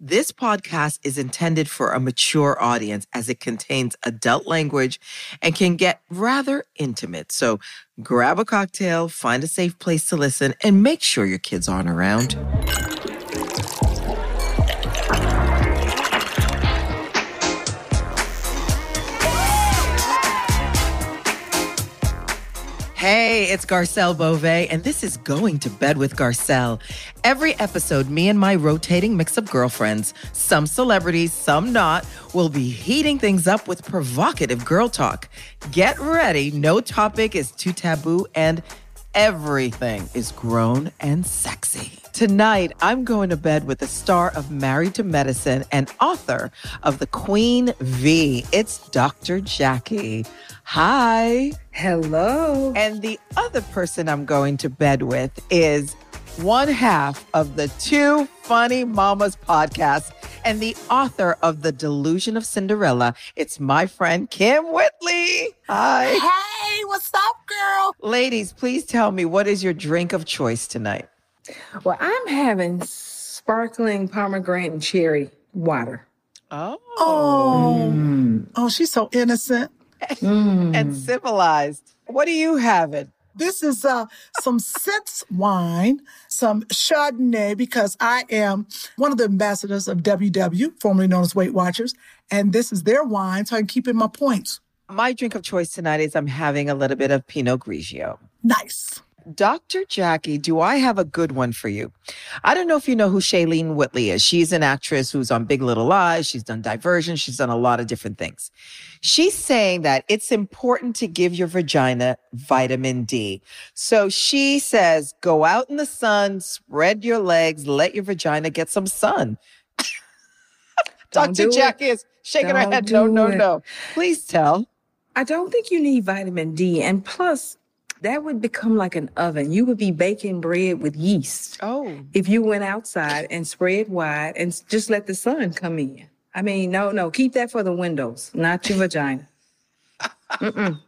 This podcast is intended for a mature audience as it contains adult language and can get rather intimate. So grab a cocktail, find a safe place to listen, and make sure your kids aren't around. Hey, it's Garcelle Beauvais, and this is Going to Bed with Garcelle. Every episode, me and my rotating mix of girlfriends, some celebrities, some not, will be heating things up with provocative girl talk. Get ready. No topic is too taboo, and everything is grown and sexy. Tonight, I'm going to bed with the star of Married to Medicine and author of The Queen V. It's Dr. Jackie. Hi. Hello. And the other person I'm going to bed with is one half of the Two Funny Mamas podcast and the author of The Delusion of Cinderella. It's my friend, Kym Whitley. Hi. Hey, what's up, girl? Ladies, please tell me, what is your drink of choice tonight? Well, I'm having sparkling pomegranate and cherry water. Oh. Oh, Oh, she's so innocent. And civilized. What are you having? This is some Sense wine, some Chardonnay, because I am one of the ambassadors of WW, formerly known as Weight Watchers, and this is their wine, so I can keep in my points. My drink of choice tonight is I'm having a little bit of Pinot Grigio. Nice. Dr. Jackie, do I have a good one for you? I don't know if you know who Shailene Whitley is. She's an actress who's on Big Little Lies. She's done Diversion. She's done a lot of different things. She's saying that it's important to give your vagina vitamin D. So she says, go out in the sun, spread your legs, let your vagina get some sun. Dr. Jackie is shaking her head. No. Please tell. I don't think you need vitamin D. And plus, that would become like an oven. You would be baking bread with yeast. Oh. If you went outside and spread wide and just let the sun come in. I mean, no. Keep that for the windows, not your vagina. Mm-mm.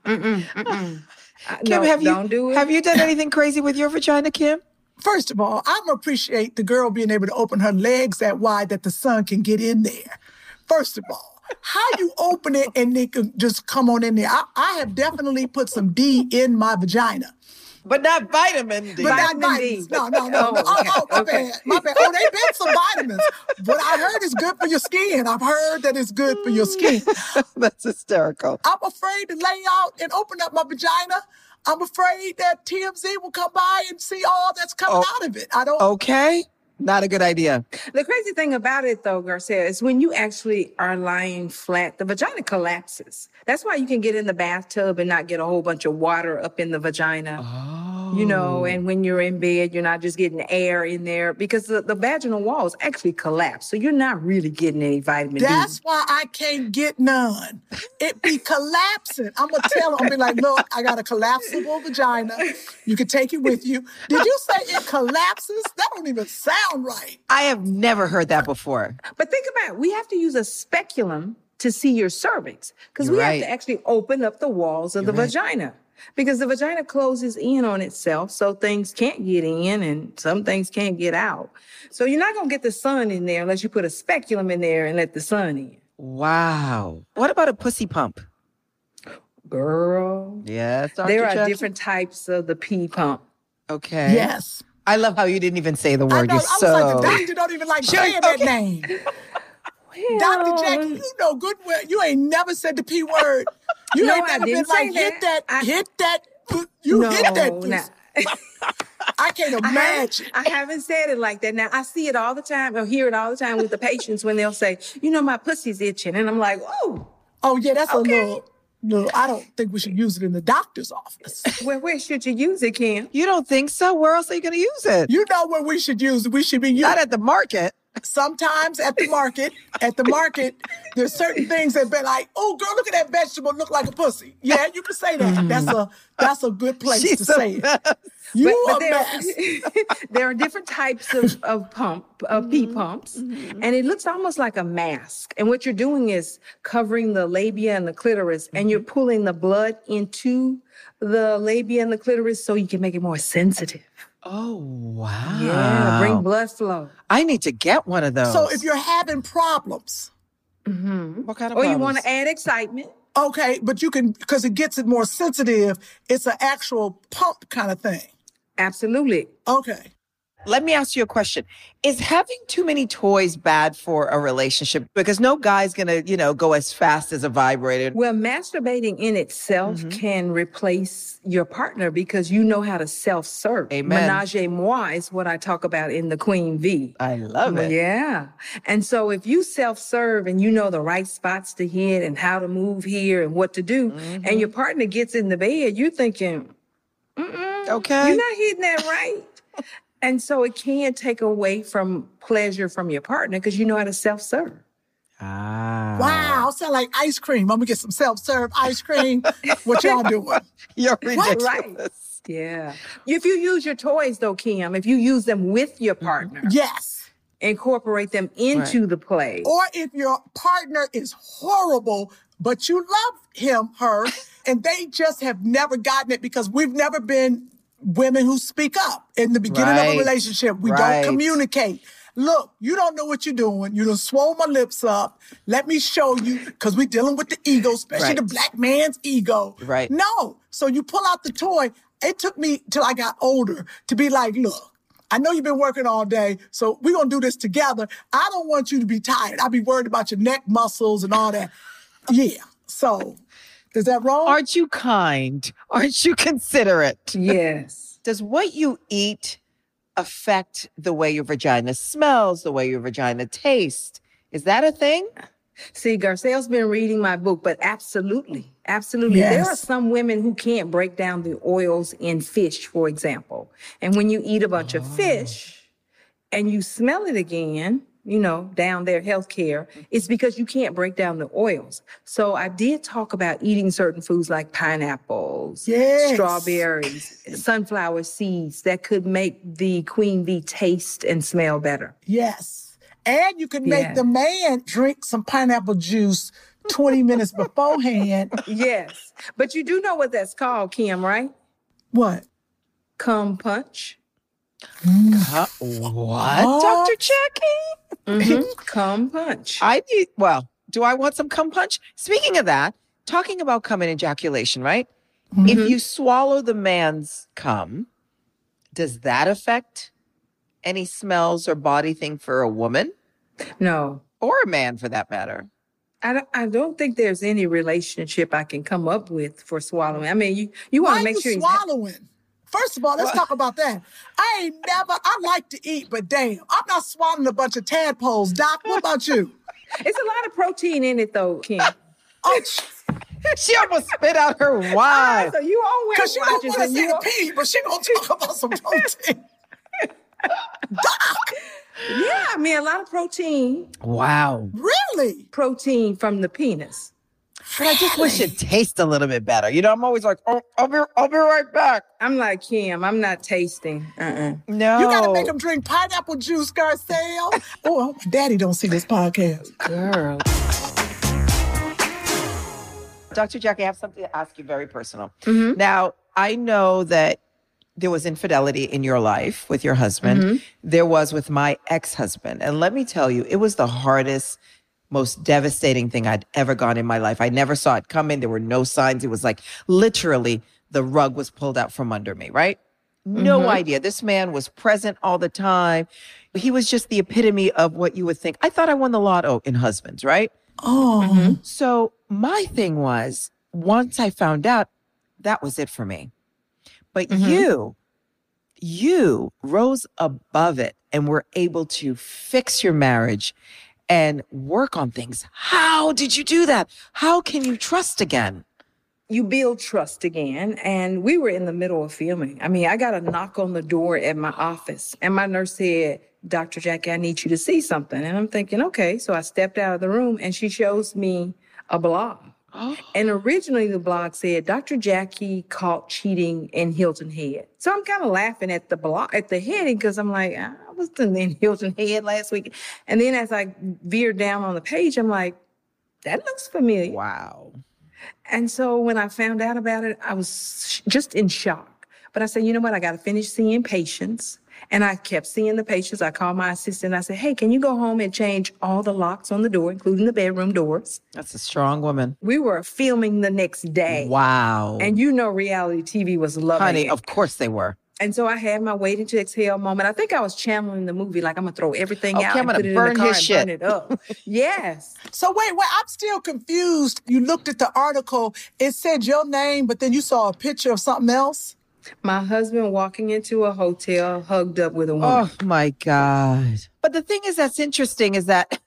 Kym, have you done anything crazy with your vagina, Kym? First of all, I'm appreciate the girl being able to open her legs that wide that the sun can get in there. First of all. How you open it and they can just come on in there. I have definitely put some D in my vitamin. But not vitamin D. But vitamin not vitamins. D. No. My bad. Oh, they been some vitamins. But I heard it's good for your skin. I've heard that it's good for your skin. That's hysterical. I'm afraid to lay out and open up my vagina. I'm afraid that TMZ will come by and see all that's coming out of it. Okay. Not a good idea. The crazy thing about it, though, Garcelle, is when you actually are lying flat, the vagina collapses. That's why you can get in the bathtub and not get a whole bunch of water up in the vagina. Oh. You know, and when you're in bed, you're not just getting air in there because the vaginal walls actually collapse. So you're not really getting any vitamin D. That's why I can't get none. It be collapsing. I'm going to tell them, I'll be like, look, I got a collapsible vagina. You can take it with you. Did you say it collapses? That don't even sound right. I have never heard that before. But think about it. We have to use a speculum to see your cervix because we have to actually open up the walls of the vagina because the vagina closes in on itself. So things can't get in and some things can't get out. So you're not going to get the sun in there unless you put a speculum in there and let the sun in. Wow. What about a pussy pump? Girl. Yes. Dr. There are different types of the pee pump. Okay. Yes. I love how you didn't even say the word. I know. I was like, the doctor don't even like saying that name. Well, Dr. Jackie, you know good well. You ain't never said the P word. You ain't never been like, hit that. I can't imagine. I haven't said it like that. Now, I see it all the time or hear it all the time with the patients when they'll say, you know, my pussy's itching. And I'm like, oh. Oh, yeah, that's a little... No, I don't think we should use it in the doctor's office. Well, where should you use it, Kym? You don't think so? Where else are you going to use it? You know where we should use it. We should be using it. Not at the market. Sometimes at the market, there's certain things that be like, oh, girl, look at that vegetable, look like a pussy. Yeah, you can say that. That's a good place She's to say it. There are different types of pee pumps, and it looks almost like a mask. And what you're doing is covering the labia and the clitoris, and you're pulling the blood into the labia and the clitoris so you can make it more sensitive. Oh, wow. Yeah, bring blood flow. I need to get one of those. So if you're having problems. What kind of problems? Or you want to add excitement. Okay, but you can, because it gets it more sensitive. It's an actual pump kind of thing. Absolutely. Okay. Let me ask you a question. Is having too many toys bad for a relationship? Because no guy's going to, go as fast as a vibrator. Well, masturbating in itself can replace your partner because you know how to self-serve. Amen. Menage a moi is what I talk about in The Queen V. I love it. Yeah. And so if you self-serve and you know the right spots to hit and how to move here and what to do, and your partner gets in the bed, you're thinking, okay, you're not hitting that right. And so it can take away from pleasure from your partner because you know how to self-serve. Ah. Wow. Sound like ice cream. I'm going to get some self-serve ice cream. What y'all doing? You're ridiculous. Right. Yeah. If you use your toys, though, Kym, if you use them with your partner. Yes. Incorporate them into the play. Or if your partner is horrible, but you love him, her, and they just have never gotten it because we've never been women who speak up in the beginning of a relationship. We don't communicate. Look, you don't know what you're doing. You done swole my lips up. Let me show you, because we're dealing with the ego, especially the black man's ego. Right. No. So you pull out the toy. It took me till I got older to be like, look, I know you've been working all day, so we're going to do this together. I don't want you to be tired. I'd be worried about your neck muscles and all that. Yeah. So... is that wrong? Aren't you kind? Aren't you considerate? Yes. Does what you eat affect the way your vagina smells, the way your vagina tastes? Is that a thing? See, Garcelle's been reading my book, but absolutely. Absolutely. Yes. There are some women who can't break down the oils in fish, for example. And when you eat a bunch of fish and you smell it again... down there, healthcare, it's because you can't break down the oils. So I did talk about eating certain foods like pineapples, strawberries, sunflower seeds that could make the Queen Bee taste and smell better. Yes. And you could make the man drink some pineapple juice 20 minutes beforehand. Yes. But you do know what that's called, Kym, right? What? Cum punch. What? Dr. Jackie? Cum punch. Do I want some cum punch? Speaking of that, talking about cum and ejaculation, right? If you swallow the man's cum, does that affect any smells or body thing for a woman? No. Or a man, for that matter. I don't think there's any relationship I can come up with for swallowing. I mean, you want to make sure swallowing? First of all, let's talk about that. I like to eat, but damn, I'm not swallowing a bunch of tadpoles. Doc, what about you? It's a lot of protein in it, though, Kym. Oh, she almost spit out her wine. Right, so you always because you don't want to say pee, but she gonna talk about some protein. Doc. Yeah, I mean, a lot of protein. Wow. Really? Protein from the penis. But I just wish it tasted a little bit better. I'm always like, oh, I'll be right back. I'm like, Kym, I'm not tasting. No. You got to make them drink pineapple juice, Garcelle. Oh, daddy don't see this podcast. Girl. Dr. Jackie, I have something to ask you very personal. Now, I know that there was infidelity in your life with your husband. There was with my ex-husband. And let me tell you, it was the hardest, most devastating thing I'd ever gone in my life. I never saw it coming. There were no signs. It was like literally the rug was pulled out from under me, right? No idea. This man was present all the time. He was just the epitome of what you would think. I thought I won the lotto in husbands, right? Oh. So my thing was, once I found out, that was it for me. But you rose above it and were able to fix your marriage and work on things. How did you do that? How can you trust again? you build trust again. And we were in the middle of filming. I mean, I got a knock on the door at my office, and my nurse said, Dr. Jackie, I need you to see something. And I'm thinking, okay. So I stepped out of the room, and she shows me a blog. Oh. And originally the blog said, Dr. Jackie caught cheating in Hilton Head. So I'm kind of laughing at the blog, at the heading, because I'm like, I was in Hilton Head last week. And then as I veered down on the page, I'm like, that looks familiar. Wow. And so when I found out about it, I was just in shock. But I said, you know what? I got to finish seeing patients. And I kept seeing the patients. I called my assistant. I said, hey, can you go home and change all the locks on the door, including the bedroom doors? That's a strong woman. We were filming the next day. Wow. And you know reality TV was loving it. Honey, of course they were. And so I had my waiting to exhale moment. I think I was channeling the movie, like, I'm going to throw everything out and put it in the car and burn it up. Yes. So wait, I'm still confused. You looked at the article. It said your name, but then you saw a picture of something else? My husband walking into a hotel, hugged up with a woman. Oh, my God. But the thing is that's interesting is that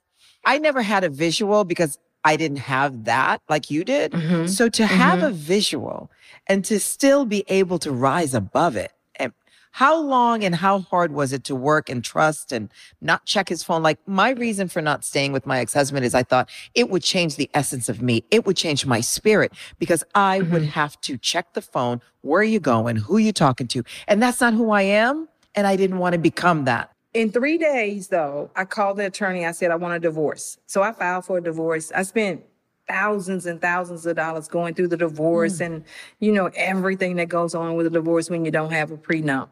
I never had a visual because I didn't have that like you did. Mm-hmm. So to have a visual and to still be able to rise above it, and how long and how hard was it to work and trust and not check his phone? Like, my reason for not staying with my ex-husband is I thought it would change the essence of me. It would change my spirit because I would have to check the phone. Where are you going? Who are you talking to? And that's not who I am. And I didn't want to become that. In 3 days, though, I called the attorney. I said, I want a divorce. So I filed for a divorce. I spent thousands and thousands of dollars going through the divorce and, you know, everything that goes on with a divorce when you don't have a prenup.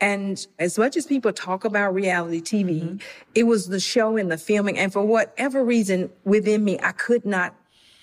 And as much as people talk about reality TV, it was the show and the filming. And for whatever reason within me, I could not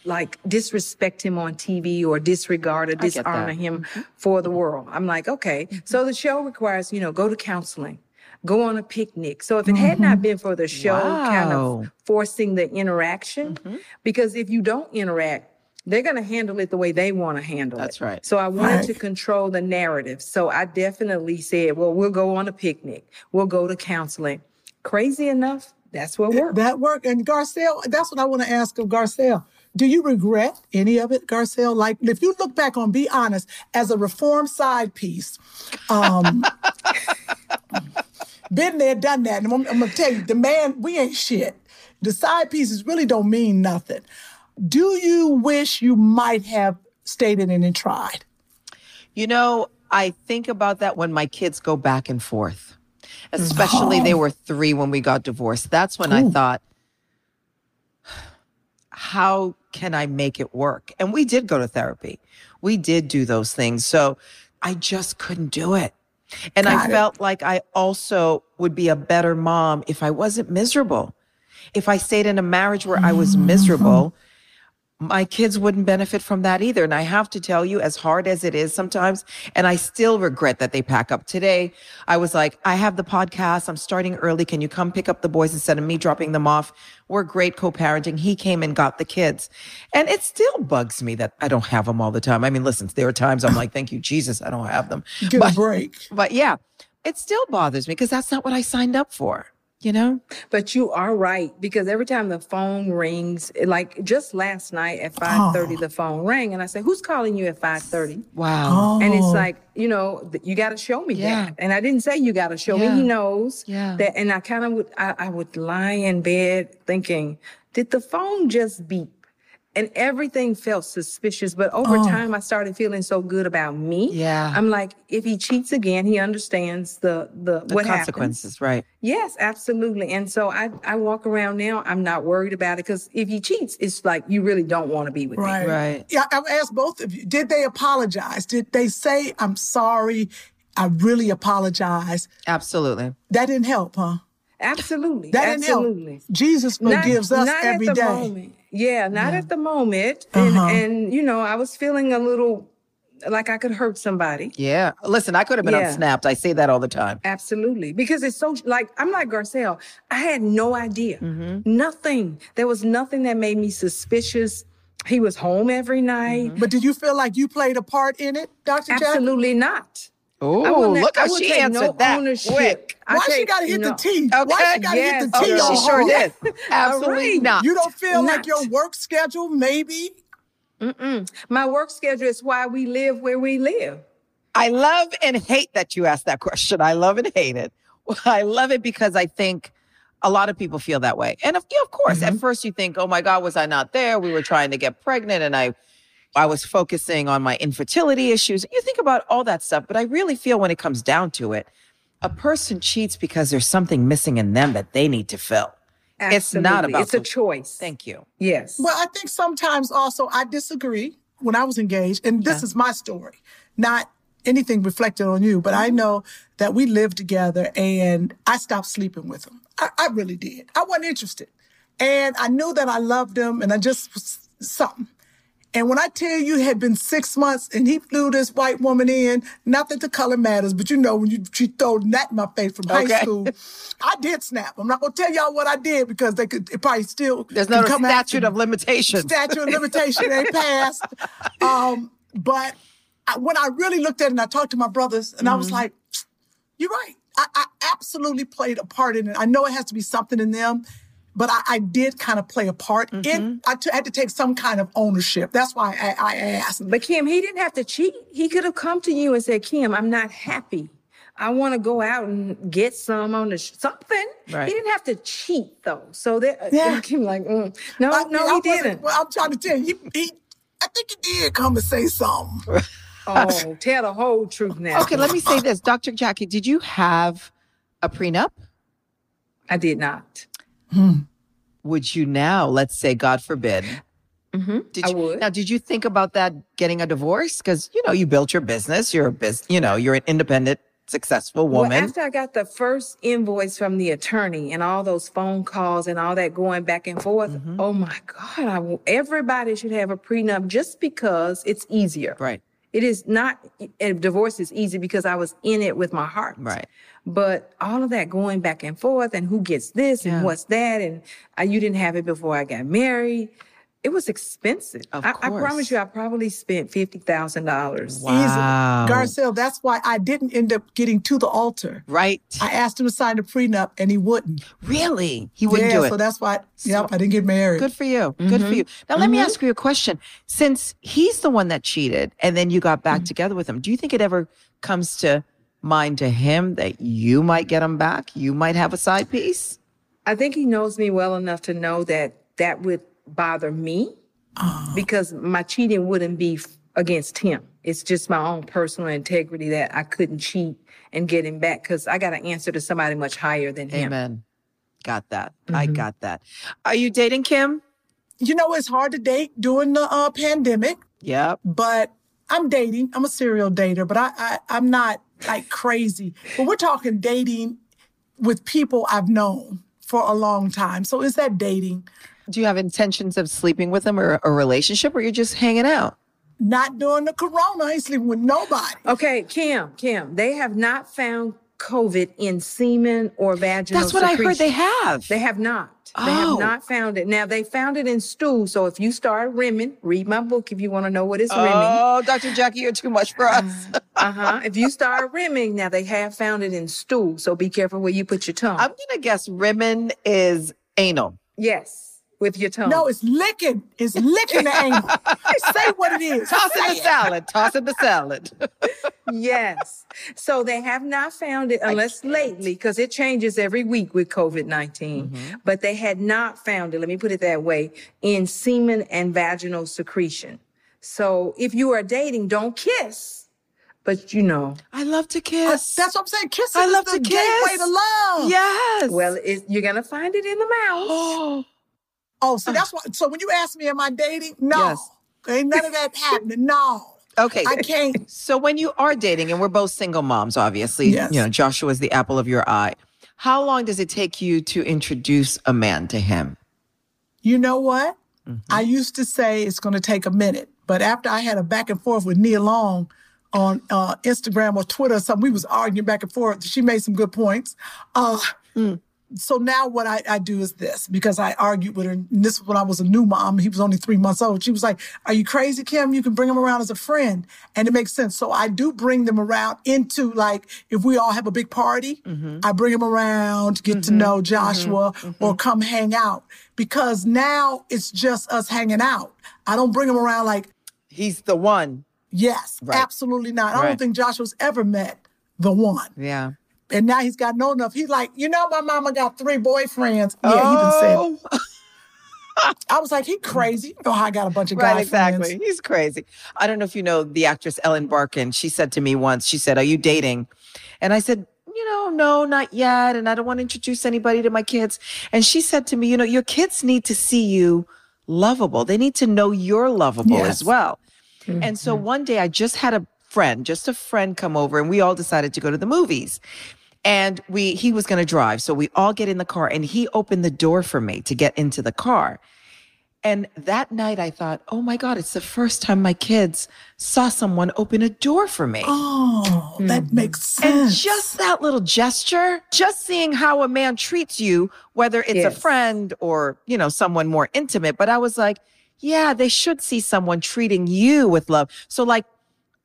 like disrespect him on TV or disregard or dishonor him for the world. I'm like, okay. So the show requires, you know, go to counseling. Go on a picnic. So if it had not been for the show kind of forcing the interaction, because if you don't interact, they're going to handle it the way they want to handle it. That's right. So I wanted to control the narrative. So I definitely said, well, we'll go on a picnic. We'll go to counseling. Crazy enough, that's what worked. That worked. And Garcelle, that's what I want to ask of Garcelle. Do you regret any of it, Garcelle? Like, if you look back on, be honest, as a reform side piece, been there, done that. And I'm going to tell you, the man, we ain't shit. The side pieces really don't mean nothing. Do you wish you might have stayed in it and tried? You know, I think about that when my kids go back and forth. Especially they were 3 when we got divorced. That's when I thought, how can I make it work? And we did go to therapy. We did do those things. So I just couldn't do it. And I felt like I also would be a better mom if I wasn't miserable. If I stayed in a marriage where I was miserable, my kids wouldn't benefit from that either. And I have to tell you, as hard as it is sometimes, and I still regret that they pack up. Today, I was like, I have the podcast. I'm starting early. Can you come pick up the boys instead of me dropping them off? We're great co-parenting. He came and got the kids. And it still bugs me that I don't have them all the time. I mean, listen, there are times I'm like, thank you, Jesus, I don't have them. Get a break. But yeah, it still bothers me because that's not what I signed up for. You know, but you are right, because every time the phone rings, like just last night at 5:30, the phone rang and I said, who's calling you at 5:30? Wow. And it's like, you know, you got to show me that. And I didn't say you got to show me. He knows that. And I kind of would, I would lie in bed thinking, did the phone just beep? And everything felt suspicious. But over time, I started feeling so good about me. Yeah. I'm like, if he cheats again, he understands the what consequences, happens. Right? Yes, absolutely. And so I walk around now. I'm not worried about it. Because if he cheats, it's like, you really don't want to be with me. Right. Yeah, I've asked both of you, did they apologize? Did they say, I'm sorry, I really apologize? Absolutely. That didn't help, huh? Absolutely. That didn't help. Jesus forgives us every day. Moment. Yeah, not at the moment. And, and, you know, I was feeling a little like I could hurt somebody. Yeah. Listen, I could have been unsnapped. I say that all the time. Absolutely. Because it's so, like, I'm like Garcelle. I had no idea. Nothing. There was nothing that made me suspicious. He was home every night. But did you feel like you played a part in it, Dr. Jackie? Absolutely not. Oh, look how she answered that quick. Why she got to hit the T? Okay. Why she got to hit the T? She sure did. Absolutely not. You don't feel like your work schedule maybe My work schedule is why we live where we live. I love and hate that you asked that question. I love and hate it. I love it because I think a lot of people feel that way. And of course, at first you think, oh my God, was I not there? We were trying to get pregnant and I was focusing on my infertility issues. You think about all that stuff, but I really feel when it comes down to it, a person cheats because there's something missing in them that they need to fill. Absolutely. It's not about... It's a choice. Thank you. Yes. Well, I think sometimes also I disagree when I was engaged, and this is my story, not anything reflected on you, but I know that we lived together and I stopped sleeping with him. I really did. I wasn't interested. And I knew that I loved him and I just was something. And when I tell you it had been 6 months and he flew this white woman in, not that the color matters, but you know, when you throw that in my face from high school, I did snap. I'm not going to tell y'all what I did because they could, it probably still... There's no statute of limitations. Statute of limitation ain't passed. But when I really looked at it and I talked to my brothers and I was like, you're right. I absolutely played a part in it. I know it has to be something in them. But I did kind of play a part. I had to take some kind of ownership. That's why I asked. But Kym, he didn't have to cheat. He could have come to you and said, Kym, I'm not happy. I want to go out and get some on the something. Right. He didn't have to cheat, though. So that Kym like, he didn't. Well, I'm trying to tell you, I think he did come and say something. Oh, tell the whole truth now. Okay, let me say this. Dr. Jackie, did you have a prenup? I did not. Would you now, let's say, God forbid, I would. Now, did you think about that getting a divorce? Because, you know, you built your business, you're an independent, successful woman. Well, after I got the first invoice from the attorney and all those phone calls and all that going back and forth, oh my God, everybody should have a prenup just because it's easier. Right. It is not, a divorce is easy because I was in it with my heart. Right. But all of that going back and forth and who gets this and what's that and you didn't have it before I got married. It was expensive. Of course. I promise you I probably spent $50,000. Wow. Easily. Garcelle, that's why I didn't end up getting to the altar. Right. I asked him to sign a prenup and he wouldn't. Really? He wouldn't do it. So that's why I didn't get married. Good for you. Good for you. Now let me ask you a question. Since he's the one that cheated and then you got back together with him, do you think it ever comes to mind to him that you might get him back? You might have a side piece? I think he knows me well enough to know that that would bother me because my cheating wouldn't be against him. It's just my own personal integrity that I couldn't cheat and get him back because I got to answer to somebody much higher than him. Amen. Got that. I got that. Are you dating, Kym? You know, it's hard to date during the pandemic. Yeah. But I'm dating. I'm a serial dater, but I'm not like crazy. But we're talking dating with people I've known for a long time. So is that dating? Do you have intentions of sleeping with him or a relationship, or you're just hanging out? Not during the corona. I ain't sleeping with nobody. Okay, Kym, they have not found COVID in semen or vaginal secretion. That's what I heard they have. They have not. Oh. They have not found it. Now, they found it in stool, so if you start rimming, read my book if you want to know what is rimming. Oh, Dr. Jackie, you're too much for us. If you start rimming, now they have found it in stool, so be careful where you put your tongue. I'm going to guess rimming is anal. Yes. With your tongue. No, it's licking. It's licking the angle. Say what it is. Tossing the salad. Yes. So they have not found it unless lately, because it changes every week with COVID-19. But they had not found it, let me put it that way, in semen and vaginal secretion. So if you are dating, don't kiss. But, you know. I love to kiss. That's what I'm saying. Kissing is the gateway to love. Yes. Well, you're going to find it in the mouth. Oh. Oh, so that's why. So when you ask me, am I dating? No. Yes. Ain't none of that happening. No. Okay. I can't. So when you are dating, and we're both single moms, obviously, you know, Joshua's the apple of your eye. How long does it take you to introduce a man to him? You know what? I used to say it's going to take a minute. But after I had a back and forth with Nia Long on Instagram or Twitter or something, we was arguing back and forth. She made some good points. So now what I do is this, because I argued with her, and this was when I was a new mom. He was only 3 months old. She was like, are you crazy, Kym? You can bring him around as a friend. And it makes sense. So I do bring them around into, like, if we all have a big party, I bring him around to get to know Joshua or come hang out. Because now it's just us hanging out. I don't bring him around like, he's the one. Yes, right. Absolutely not. Right. I don't think Joshua's ever met the one. Yeah. And now he's got no enough. He's like, you know, my mama got 3 boyfriends. Yeah, he done said it. I was like, he crazy. You know how I got a bunch of guy friends. He's crazy. I don't know if you know the actress Ellen Barkin. She said to me once, she said, are you dating? And I said, you know, no, not yet. And I don't want to introduce anybody to my kids. And she said to me, you know, your kids need to see you lovable. They need to know you're lovable as well. Mm-hmm. And so one day I just had a friend come over, and we all decided to go to the movies. And he was going to drive. So we all get in the car, and he opened the door for me to get into the car. And that night I thought, oh my God, it's the first time my kids saw someone open a door for me. Oh, that makes sense. And just that little gesture, just seeing how a man treats you, whether it's a friend or, you know, someone more intimate. But I was like, yeah, they should see someone treating you with love. So like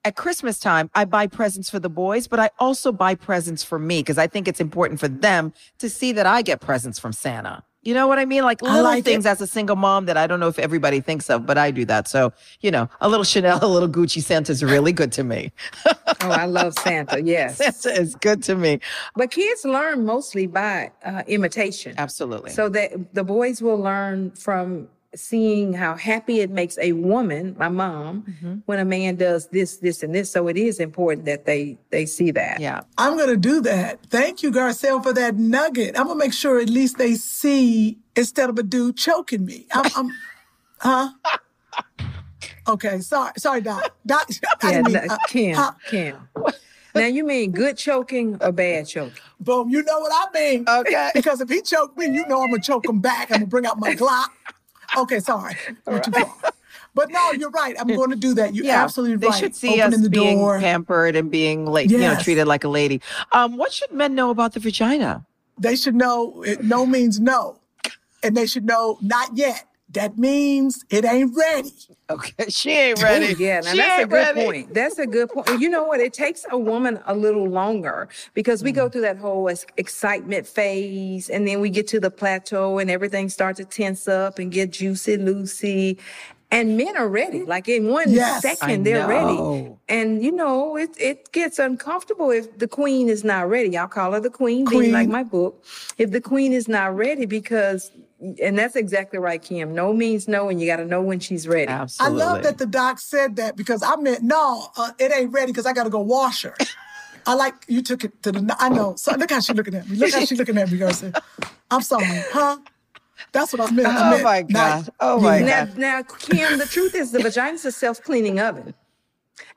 at Christmas time, I buy presents for the boys, but I also buy presents for me because I think it's important for them to see that I get presents from Santa. You know what I mean? Like little things as a single mom that I don't know if everybody thinks of, but I do that. So, you know, a little Chanel, a little Gucci, Santa's really good to me. Oh, I love Santa. Yes. Santa is good to me. But kids learn mostly by imitation. Absolutely. So that the boys will learn from seeing how happy it makes a woman, my mom, when a man does this, this, and this. So it is important that they see that. Yeah. I'm going to do that. Thank you, Garcelle, for that nugget. I'm going to make sure at least they see instead of a dude choking me. Okay, sorry, Doc. Kim. Now, you mean good choking or bad choking? Boom, you know what I mean. Okay. Because if he choked me, you know I'm going to choke him back. I'm going to bring out my Glock. Okay, sorry. Right. But no, you're right. I'm going to do that. You're absolutely right. They should see us being pampered and being you know, treated like a lady. What should men know about the vagina? They should know no means no. And they should know not yet. That means it ain't ready. Okay, she ain't ready. Yeah, now that's a good point. That's a good point. You know what? It takes a woman a little longer because we go through that whole excitement phase, and then we get to the plateau, and everything starts to tense up and get juicy, loosey. And men are ready. Like in one second, they're ready. And, you know, it gets uncomfortable if the queen is not ready. I'll call her the queen. V, like my book. If the queen is not ready because... And that's exactly right, Kim. No means no, and you got to know when she's ready. Absolutely. I love that the doc said that because I meant, it ain't ready because I got to go wash her. I like, you took it to the, I know. So look how she's looking at me. Girl. I'm sorry, huh? That's what I meant. Oh, my God. Now, Kim, the truth is the vagina's a self-cleaning oven.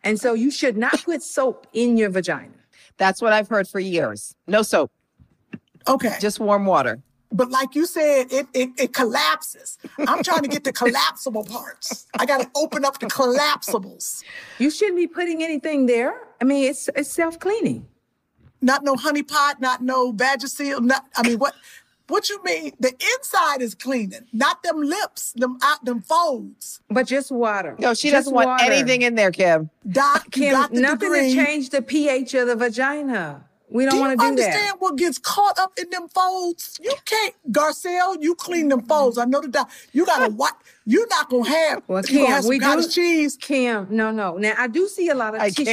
And so you should not put soap in your vagina. That's what I've heard for years. No soap. Okay. Just warm water. But like you said, it collapses. I'm trying to get the collapsible parts. I got to open up the collapsibles. You shouldn't be putting anything there. I mean, it's self-cleaning. Not no honey pot, not no Vagisil. What you mean? The inside is cleaning, not them lips, them folds. But just water. No, she doesn't want anything in there, Kim. Doc, Kim, nothing to change the pH of the vagina. We don't want to do that. Do you understand what gets caught up in them folds? You can't, Garcelle, you clean them folds. I know the doc. You got to watch. You're not going to have some cottage cheese. Kim, no. Now, I do see a lot of tissue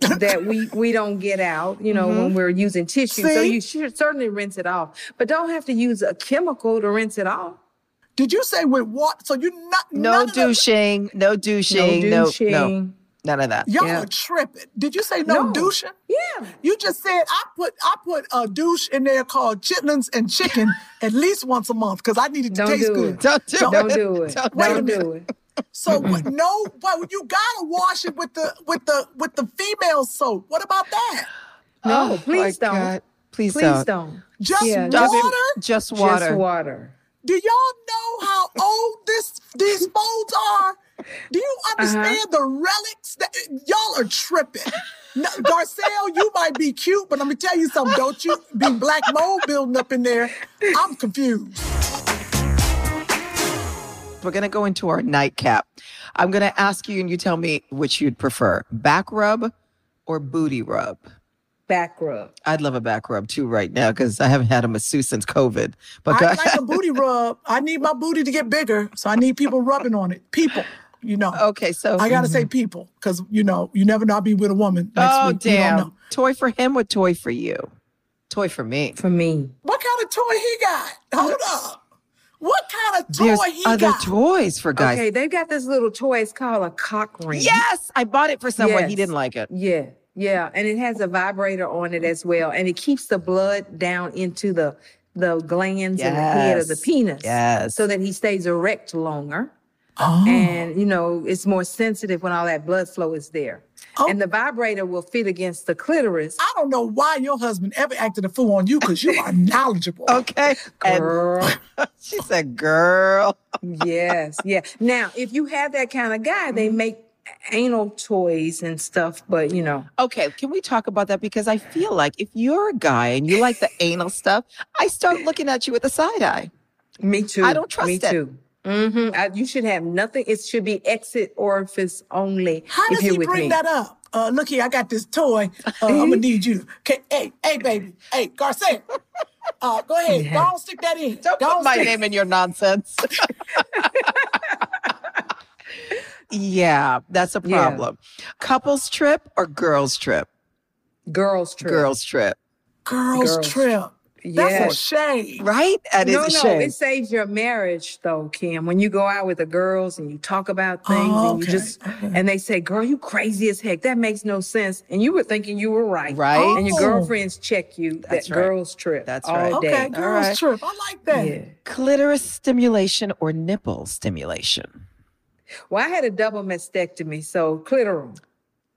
that we don't get out, you know, when we're using tissue. See? So you should certainly rinse it off. But don't have to use a chemical to rinse it off. Did you say with water? So you're not... No douching. No. None of that. Y'all are tripping. Did you say no douching? Yeah. You just said I put a douche in there called chitlins and chicken at least once a month because I needed to taste good. Don't do it. Don't do it. So you gotta wash it with the female soap. What about that? No, please don't. God. Please don't. Just water. Do y'all know how old these folds are? Do you understand the relics? Y'all are tripping. No, Garcelle, you might be cute, but let me tell you something. Don't you be black mold building up in there. I'm confused. We're going to go into our nightcap. I'm going to ask you, and you tell me which you'd prefer, back rub or booty rub? Back rub. I'd love a back rub too right now because I haven't had a masseuse since COVID. But I like a booty rub. I need my booty to get bigger, so I need people rubbing on it. People. you know. Okay, so I gotta say people, because you know, you never know. I'll be with a woman next week. Damn. You don't know. Toy for him or toy for you? Toy for me. For me. What kind of toy he got? Hold up. What kind of toy he got? There's other toys for guys. Okay, they've got this little toy. It's called a cock ring. Yes! I bought it for someone. Yes. He didn't like it. Yeah, yeah. And it has a vibrator on it as well. And it keeps the blood down into the glands and the head of the penis. Yes. So that he stays erect longer. Oh. And, you know, it's more sensitive when all that blood flow is there. Oh. And the vibrator will fit against the clitoris. I don't know why your husband ever acted a fool on you, because you are knowledgeable. Okay. Girl. She said, girl. Yes. Yeah. Now, if you have that kind of guy, they make anal toys and stuff, but you know. Okay, can we talk about that? Because I feel like if you're a guy and you like the anal stuff, I start looking at you with a side eye. Me too. I don't trust it. Me too. Mm-hmm. You should have nothing. It should be exit orifice only. How does he bring that up? Look here, I got this toy. I'm gonna need you. Okay, hey, baby, hey, Garcelle. Go ahead. Yeah. Don't stick that in. Don't put my name in your nonsense. Yeah, that's a problem. Yeah. Couples trip or girls trip? Girls trip. Girls trip. Girls trip. Yes. That's a shame. Right? That is a shame. No, it saves your marriage, though, Kim. When you go out with the girls and you talk about things and you just, and they say, girl, you crazy as heck. That makes no sense. And you were thinking you were right. Right. And your girlfriends check you. That's that girls trip. That's right. All day. Okay, girls trip. I like that. Yeah. Clitoris stimulation or nipple stimulation? Well, I had a double mastectomy, so clitoral.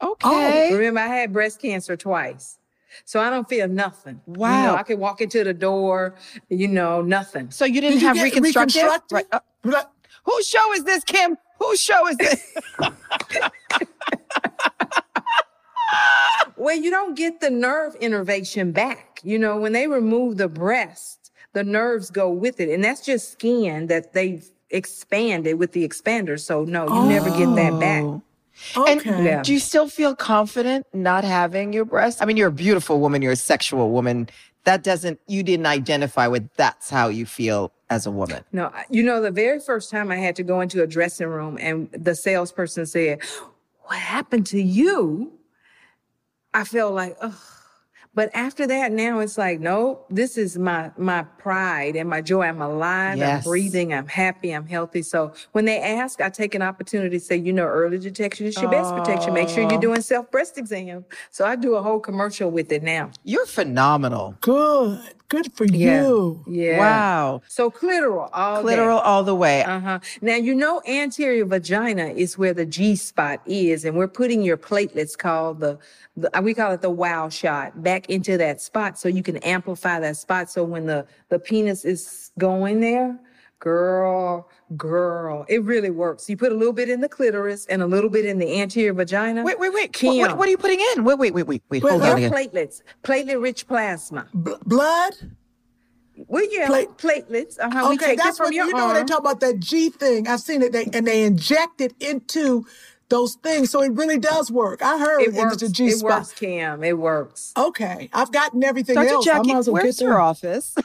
Okay. Oh, remember, I had breast cancer twice. So I don't feel nothing. Wow. You know, I could walk into the door, you know, nothing. So you didn't have reconstructive? Right. Whose show is this, Kim? Whose show is this? Well, you don't get the nerve innervation back. You know, when they remove the breast, the nerves go with it. And that's just skin that they've expanded with the expander. So no, you never get that back. Okay. And do you still feel confident not having your breasts? I mean, you're a beautiful woman. You're a sexual woman. You didn't identify with that's how you feel as a woman. No, you know, the very first time I had to go into a dressing room and the salesperson said, what happened to you? I felt like, ugh. But after that, now it's like, no, this is my pride and my joy. I'm alive, I'm breathing, I'm happy, I'm healthy. So when they ask, I take an opportunity to say, you know, early detection is your best protection. Make sure you're doing self-breast exams. So I do a whole commercial with it now. You're phenomenal. Good for you. Yeah. Wow. So clitoral all day. Clitoral all the way. Uh-huh. Now, you know, anterior vagina is where the G-spot is, and we're putting your platelets called we call it the wow shot, back into that spot so you can amplify that spot. So when the penis is going there, girl, it really works. You put a little bit in the clitoris and a little bit in the anterior vagina. Wait. Kim. What are you putting in? Wait. Hold on again. Platelets. Platelet-rich plasma. Blood? Well, yeah, platelets. Uh-huh. Okay, that's what, you know, when they talk about that G thing. I've seen it, they inject it into those things. So it really does work. I heard it works. It's a G spot. It works, Kim. It works. Okay. I've gotten everything Dr. else. Jackie, where's your office?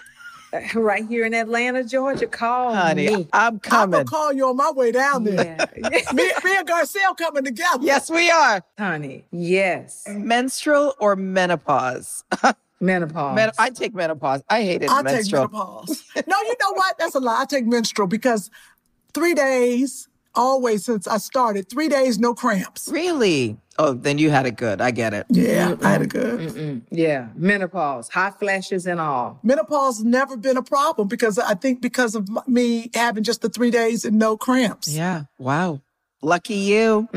Right here in Atlanta, Georgia. Call me. I'm coming. I'm going to call you on my way down there. Yeah. me and Garcelle coming together. Yes, we are. Honey, yes. Menstrual or menopause? Menopause. I take menopause. I hate it. I take menopause. No, you know what? That's a lie. I take menstrual because 3 days, always since I started, 3 days, no cramps. Really? Oh, then you had it good. I get it. Yeah, I had it good. Yeah, menopause, hot flashes and all. Menopause never been a problem because I think because of me having just the 3 days and no cramps. Yeah, wow. Lucky you.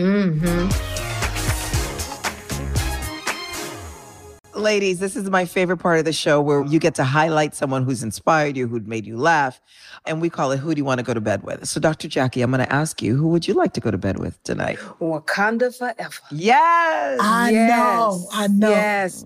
Ladies, this is my favorite part of the show where you get to highlight someone who's inspired you, who'd made you laugh. And we call it, who do you want to go to bed with? So, Dr. Jackie, I'm going to ask you, who would you like to go to bed with tonight? Wakanda Forever. Yes. I know. Yes.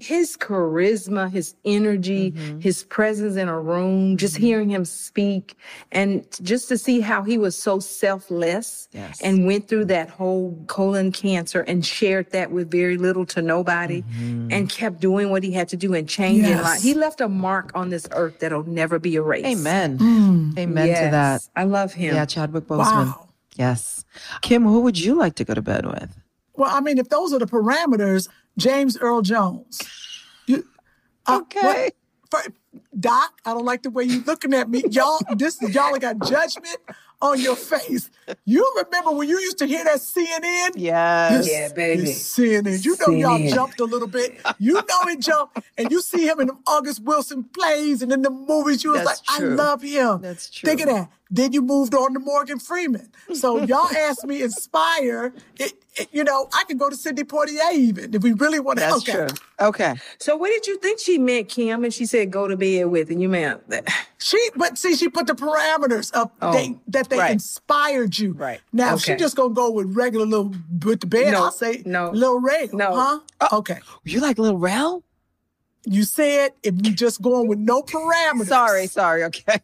His charisma, his energy, his presence in a room, just hearing him speak, and just to see how he was so selfless and went through that whole colon cancer and shared that with very little to nobody and kept doing what he had to do and changing lives. He left a mark on this earth that'll never be erased. Amen. Amen to that. I love him. Yeah, Chadwick Boseman. Wow. Yes. Kym, who would you like to go to bed with? Well, I mean, if those are the parameters, James Earl Jones. Okay. Doc, I don't like the way you're looking at me. Y'all got judgment on your face. You remember when you used to hear that CNN? Yes. Yeah, baby. CNN. You know CNN. Y'all jumped a little bit. You know it jumped. And you see him in the August Wilson plays and in the movies. You was That's true. I love him. That's true. Think of that. Then you moved on to Morgan Freeman. So y'all asked me inspire. I could go to Sidney Poitier even if we really want to. That's true. Okay. So what did you think she meant, Kym, when she said go to bed with? And you meant that. She put the parameters up that they inspired you. Right. Now, She just going to go with regular with the bed. No, I'll say no. Lil Rel. No. Huh? Okay. You like Lil Rel? You said if you just going with no parameters. Sorry, okay.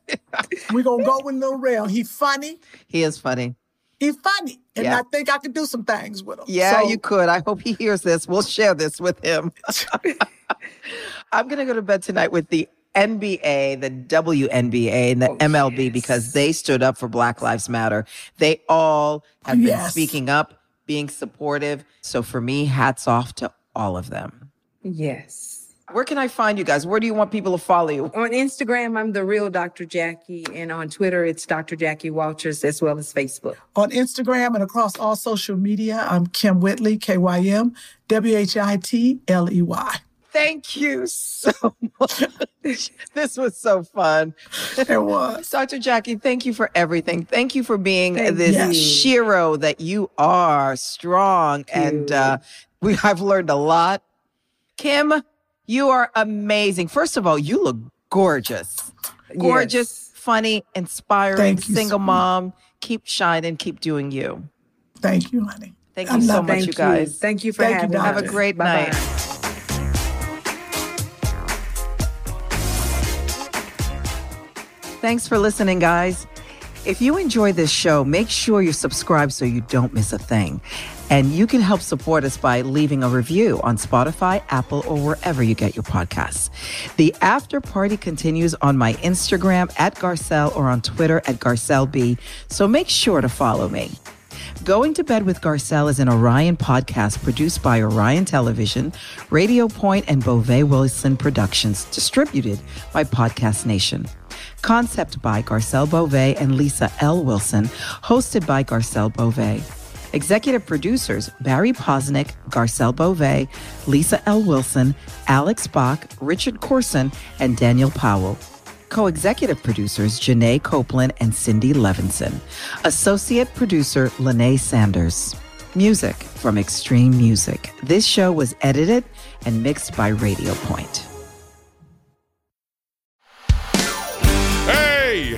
We're going to go with Lil Rel. He's funny. He is funny. He's funny. And I think I could do some things with him. Yeah, you could. I hope he hears this. We'll share this with him. I'm going to go to bed tonight with the NBA, the WNBA, and the MLB because they stood up for Black Lives Matter. They all have been speaking up, being supportive. So for me, hats off to all of them. Yes. Where can I find you guys? Where do you want people to follow you? On Instagram, I'm The Real Dr. Jackie. And on Twitter, it's Dr. Jackie Walters, as well as Facebook. On Instagram and across all social media, I'm Kym Whitley, K-Y-M, W-H-I-T-L-E-Y. Thank you so much. This was so fun. It was. Dr. Jackie, thank you for everything. Thank you for being Shiro that you are, strong. And I've learned a lot. Kym, you are amazing. First of all, you look gorgeous. Gorgeous, funny, inspiring, single mom. Keep shining. Keep doing you. Thank you, honey. Thank you so much, you guys. Thank you for having me. Have a great night. Thanks for listening, guys. If you enjoy this show, make sure you subscribe so you don't miss a thing. And you can help support us by leaving a review on Spotify, Apple, or wherever you get your podcasts. The after party continues on my Instagram @Garcelle or on Twitter @GarcelleB. So make sure to follow me. Going to Bed with Garcelle is an Orion podcast produced by Orion Television, Radio Point, and Beauvais Wilson Productions, distributed by Podcast Nation. Concept by Garcelle Beauvais and Lisa L. Wilson, hosted by Garcelle Beauvais. Executive producers Barry Posnick, Garcelle Beauvais, Lisa L. Wilson, Alex Bach, Richard Corson, and Daniel Powell. Co-executive producers Janae Copeland and Cindy Levinson. Associate producer Lene Sanders. Music from Extreme Music. This show was edited and mixed by Radio Point. Hey,